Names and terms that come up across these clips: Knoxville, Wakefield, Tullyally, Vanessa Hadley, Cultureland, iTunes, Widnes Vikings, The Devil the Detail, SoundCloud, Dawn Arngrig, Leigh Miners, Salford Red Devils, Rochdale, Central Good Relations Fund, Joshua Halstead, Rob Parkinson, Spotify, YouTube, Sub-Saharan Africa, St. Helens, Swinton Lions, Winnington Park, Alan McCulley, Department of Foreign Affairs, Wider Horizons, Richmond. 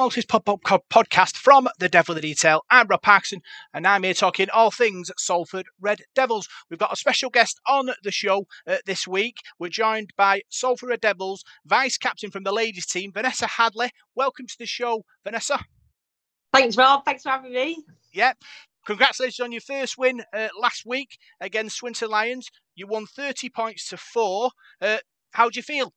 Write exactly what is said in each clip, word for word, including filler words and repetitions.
Walsh's pop-up podcast from The Devil the Detail. I'm Rob Parkinson, and I'm here talking all things Salford Red Devils. We've got a special guest on the show uh, this week. We're joined by Salford Red Devils vice-captain from the ladies team, Vanessa Hadley. Welcome to the show, Vanessa. Thanks, Rob. Thanks for having me. Yep. Yeah. Congratulations on your first win uh, last week against Swinton Lions. You won thirty points to four. Uh, how do you feel?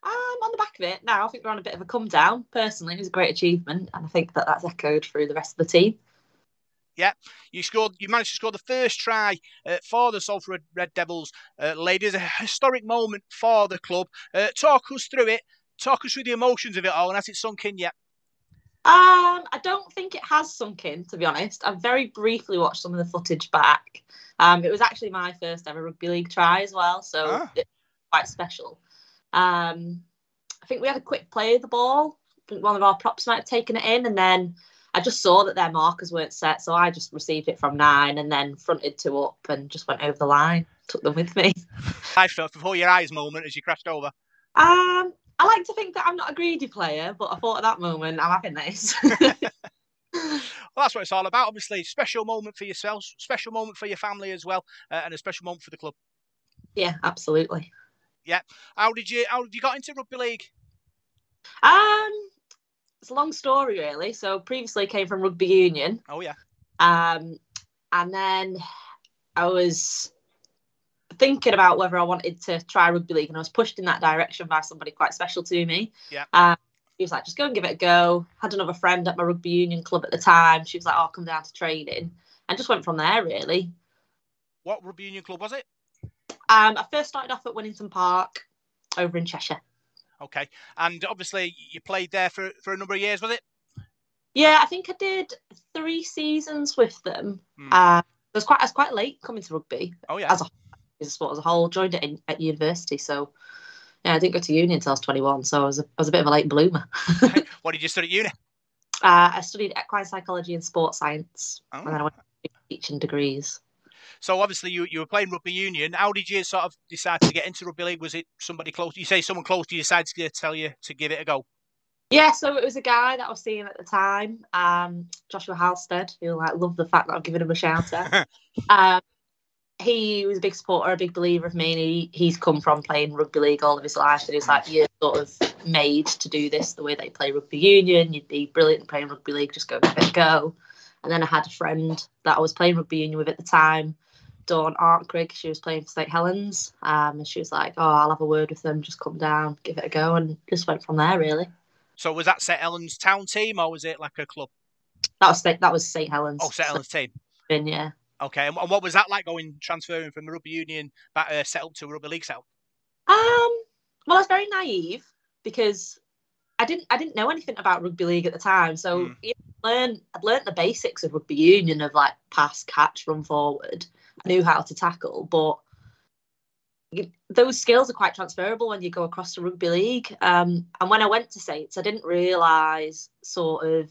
I'm on the back of it now. I think we're on a bit of a come down. Personally, it was a great achievement, and I think that that's echoed through the rest of the team. Yeah, you scored. You managed to score the first try uh, for the Salford Red Devils, uh, ladies. A historic moment for the club. Uh, talk us through it. Talk us through the emotions of it all, and has it sunk in yet? Um, I don't think it has sunk in, to be honest. I very briefly watched some of the footage back. Um, it was actually my first ever rugby league try as well, so ah. It was quite special. Um, I think we had a quick play of the ball. I think one of our props might have taken it in, and then I just saw that their markers weren't set, so I just received it from nine and then fronted two up and just went over the line, took them with me. I felt before your eyes moment as you crashed over. Um, I like to think that I'm not a greedy player, but I thought at that moment, I'm having this. Well, that's what it's all about, obviously. Special moment for yourselves, special moment for your family as well, uh, and a special moment for the club. Yeah, absolutely. Yeah. How did you how did you got into rugby league? Um it's a long story really. So previously I came from rugby union. Oh yeah. Um and then I was thinking about whether I wanted to try rugby league, and I was pushed in that direction by somebody quite special to me. Yeah. Um, he was like, just go and give it a go. Had another friend at my rugby union club at the time. She was like, oh, I'll come down to training, and just went from there really. What rugby union club was it? Um, I first started off at Winnington Park over in Cheshire. Okay. And obviously you played there for, for a number of years, was it? Yeah, I think I did three seasons with them. Mm. Uh, it was quite, I was quite late coming to rugby. Oh, yeah. As a, as a sport as a whole. Joined it in, at university. So, yeah, I didn't go to uni until I was twenty-one. So I was a, I was a bit of a late bloomer. What did you study at uni? Uh, I studied equine psychology and sports science. Oh. And then I went to teaching degrees. So obviously you, you were playing rugby union. How did you sort of decide to get into rugby league? Was it somebody close? You say someone close to you decided to tell you to give it a go? Yeah, so it was a guy that I was seeing at the time, um, Joshua Halstead, who like loved the fact that I've given him a shout out. um, he was a big supporter, a big believer of me, and he, he's come from playing rugby league all of his life, and he's like, you're sort of made to do this the way they play rugby union. You'd be brilliant playing rugby league, just go give it a go. And then I had a friend that I was playing rugby union with at the time, Dawn Arngrig. She was playing for Saint Helens. Um, and she was like, oh, I'll have a word with them. Just come down, give it a go. And just went from there, really. So was that Saint Helens town team, or was it like a club? That was that was Saint Helens. Oh, Saint Helens team. Yeah. Okay. And what was that like going, transferring from the rugby union back, uh, set up to a rugby league set up? Um, well, I was very naive because I didn't I didn't know anything about rugby league at the time. So, mm. you know, learn, I'd learned the basics of rugby union of like pass, catch, run forward. I knew how to tackle, but you, those skills are quite transferable when you go across to rugby league. Um, and when I went to Saints, I didn't realise sort of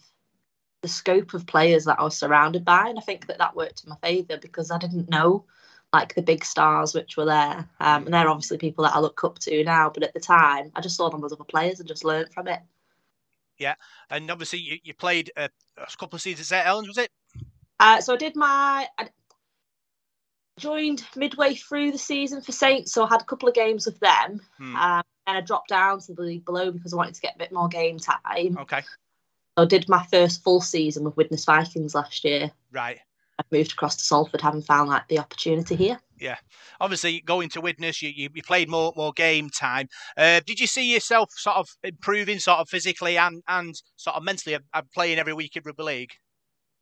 the scope of players that I was surrounded by. And I think that that worked in my favour because I didn't know like the big stars which were there. Um, and they're obviously people that I look up to now. But at the time, I just saw them as other players and just learned from it. Yeah. And obviously you, you played a, a couple of seasons at Ellen's, was it? Uh, so I did my... I joined midway through the season for Saints, so I had a couple of games with them. Hmm. Um, and I dropped down to the league below because I wanted to get a bit more game time. Okay. So I did my first full season with Widnes Vikings last year. Right. I moved across to Salford, having found like the opportunity here. Yeah, obviously going to Widnes, you, you you played more more game time. Uh, did you see yourself sort of improving, sort of physically and and sort of mentally, uh, playing every week in rugby league?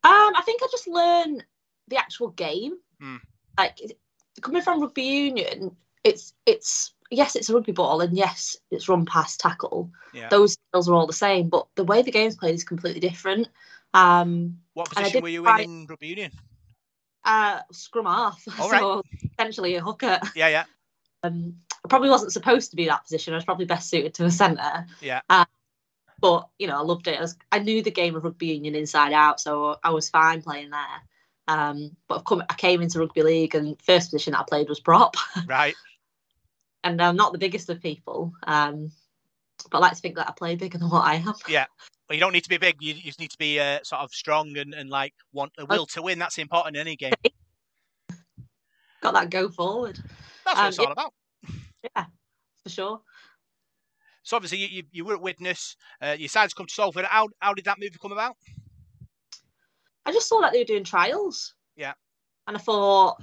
Um, I think I just learned the actual game. Mm. Like coming from rugby union, it's it's yes, it's a rugby ball, and yes, it's run, pass, tackle. Yeah. Those skills are all the same, but the way the game's played is completely different. Um, what position were you in in rugby union? Uh, scrum half, all right. So essentially a hooker. Yeah, yeah. Um, I probably wasn't supposed to be that position. I was probably best suited to a centre. Yeah. Uh, but you know, I loved it. I, was, I knew the game of rugby union inside out, so I was fine playing there. Um, but I've come, I came into rugby league, and first position that I played was prop. Right. And I'm not the biggest of people, um, but I like to think that I play bigger than what I am. Yeah. Well, you don't need to be big. You, you just need to be uh, sort of strong and, and like want a will to win. That's important in any game. Got that go forward. That's what um, it's all yeah. about. Yeah, for sure. So obviously you, you, you were at Widnes. Uh, your side's come to Salford. How how did that move come about? I just saw that they were doing trials. Yeah. And I thought,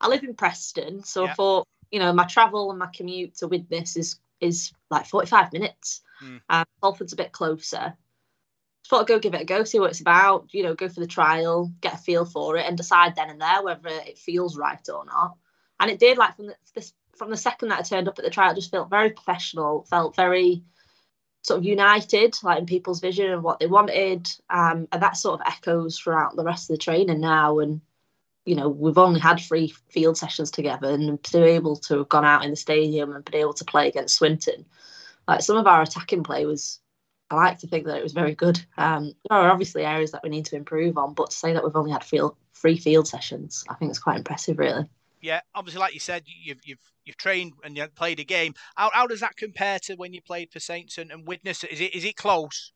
I live in Preston, so yeah. I thought, you know, my travel and my commute to Widnes is is like forty-five minutes. Mm. Um, Salford's a bit closer. I thought I'd go give it a go, see what it's about, you know, go for the trial, get a feel for it and decide then and there whether it feels right or not. And it did, like, from the, this, from the second that I turned up at the trial, it just felt very professional, felt very sort of united, like, in people's vision and what they wanted. Um, and that sort of echoes throughout the rest of the training now. And, you know, we've only had three field sessions together, and to be able to have gone out in the stadium and been able to play against Swinton, like, some of our attacking play was... I like to think that it was very good. Um, there are obviously areas that we need to improve on, but to say that we've only had field, three field sessions, I think it's quite impressive, really. Yeah, obviously, like you said, you've you've you've trained and you've played a game. How how does that compare to when you played for Saints and, and Widnes? Is it is it close?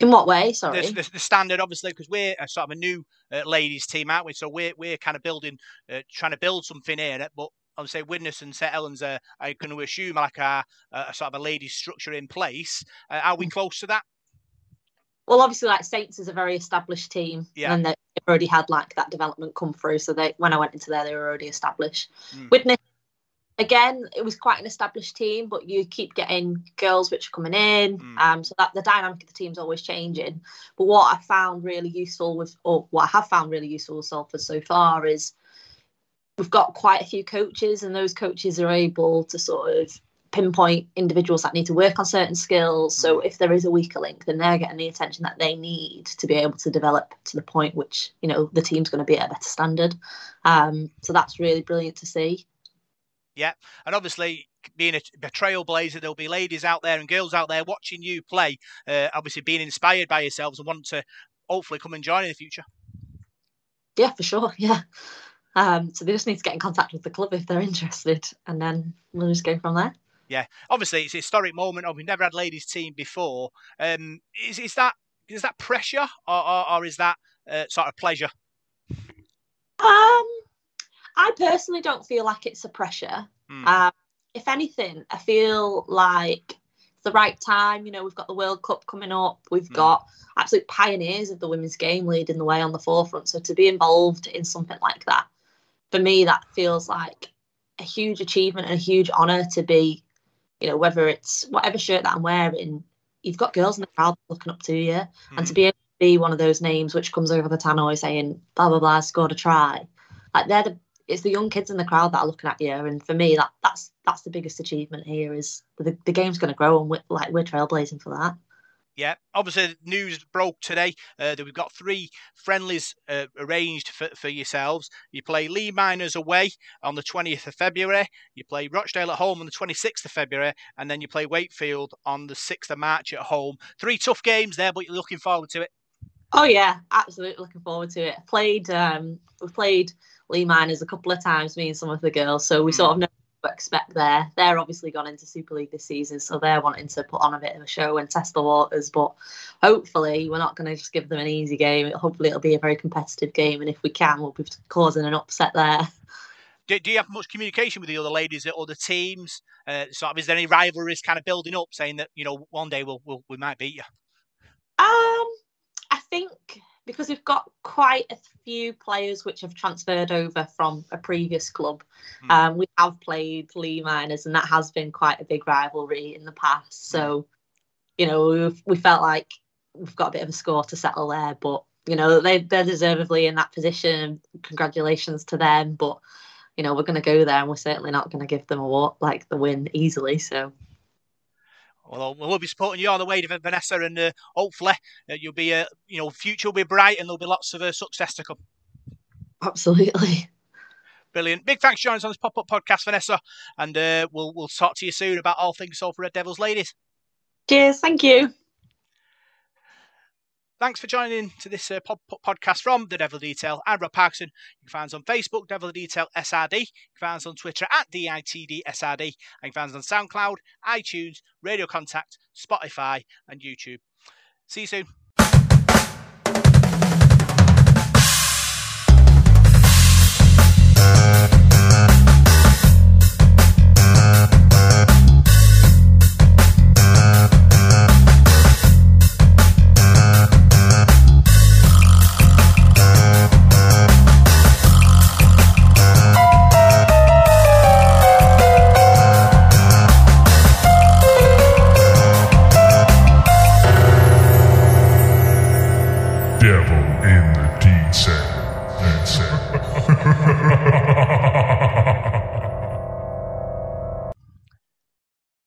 In what way? Sorry, the, the, the standard, obviously, because we're a sort of a new uh, ladies' team, aren't we? So we're we're kind of building, uh, trying to build something here, but. I would say Widnes and Saint Helens are, I can assume, like a, a sort of a ladies' structure in place. Uh, are we close to that? Well, obviously, like, Saints is a very established team, yeah. and they've already had, like, that development come through. So they, when I went into there, they were already established. Mm. Widnes, again, it was quite an established team, but you keep getting girls which are coming in, mm. um, so that the dynamic of the team's always changing. But what I found really useful with, or what I have found really useful with Salford so far is. We've got quite a few coaches, and those coaches are able to sort of pinpoint individuals that need to work on certain skills. So if there is a weaker link, then they're getting the attention that they need to be able to develop to the point which, you know, the team's going to be at a better standard. Um, so that's really brilliant to see. Yeah. And obviously, being a, a trailblazer, there'll be ladies out there and girls out there watching you play, uh, obviously being inspired by yourselves and wanting to hopefully come and join in the future. Yeah, for sure. Yeah. Um, so they just need to get in contact with the club if they're interested, and then we'll just go from there. Yeah, obviously it's a historic moment. We've never had ladies' team before. Um, is is that is that pressure or or, or is that uh, sort of pleasure? Um, I personally don't feel like it's a pressure. Mm. Um, if anything, I feel like it's the right time. You know, we've got the World Cup coming up. We've mm. got. Absolute pioneers of the women's game leading the way on the forefront. So to be involved in something like that, for me, that feels like a huge achievement and a huge honour to be, you know, whether it's whatever shirt that I'm wearing, you've got girls in the crowd looking up to you. Mm-hmm. And to be able to be one of those names which comes over the tannoy saying, blah, blah, blah, scored a try. Like, they're the, it's the young kids in the crowd that are looking at you. And for me, that that's that's the biggest achievement here is the, the game's going to grow, and we're, like, we're trailblazing for that. Yeah, obviously news broke today uh, that we've got three friendlies uh, arranged for, for yourselves. You play Leigh Miners away on the twentieth of February, you play Rochdale at home on the twenty-sixth of February, and then you play Wakefield on the sixth of March at home. Three tough games there, but you're looking forward to it. Oh yeah, absolutely looking forward to it. Played, um, we've played Leigh Miners a couple of times, me and some of the girls, so we mm. sort of know expect there. They're obviously gone into Super League this season, so they're wanting to put on a bit of a show and test the waters, but hopefully we're not going to just give them an easy game. Hopefully it'll be a very competitive game, and if we can, we'll be causing an upset there. Do, do you have much communication with the other ladies or the teams? Uh, sort of, is there any rivalries kind of building up, saying that, you know, one day we'll, we'll, we might beat you? Um, I think because we've got quite a few players which have transferred over from a previous club. Mm. Um, we have played Leigh Miners, and that has been quite a big rivalry in the past. So, you know, we've, we felt like we've got a bit of a score to settle there. But, you know, they, they're deservedly in that position. Congratulations to them. But, you know, we're going to go there, and we're certainly not going to give them a walk, like the win easily. So... Well, we'll be supporting you all the way, Vanessa, and uh, hopefully uh, you'll be, uh, you know, future will be bright, and there'll be lots of uh, success to come. Absolutely. Brilliant. Big thanks for joining us on this Pop Up Podcast, Vanessa, and uh, we'll we'll talk to you soon about all things Salford Red Devils ladies. Cheers. Thank you. Thanks for joining in to this uh, pod podcast from The Devil Detail. I'm Rob Parkinson. You can find us on Facebook, Devil the Detail S R D. You can find us on Twitter at D I T D S R D. And you can find us on SoundCloud, iTunes, Radio Contact, Spotify and YouTube. See you soon. Devil in the detail. That's it.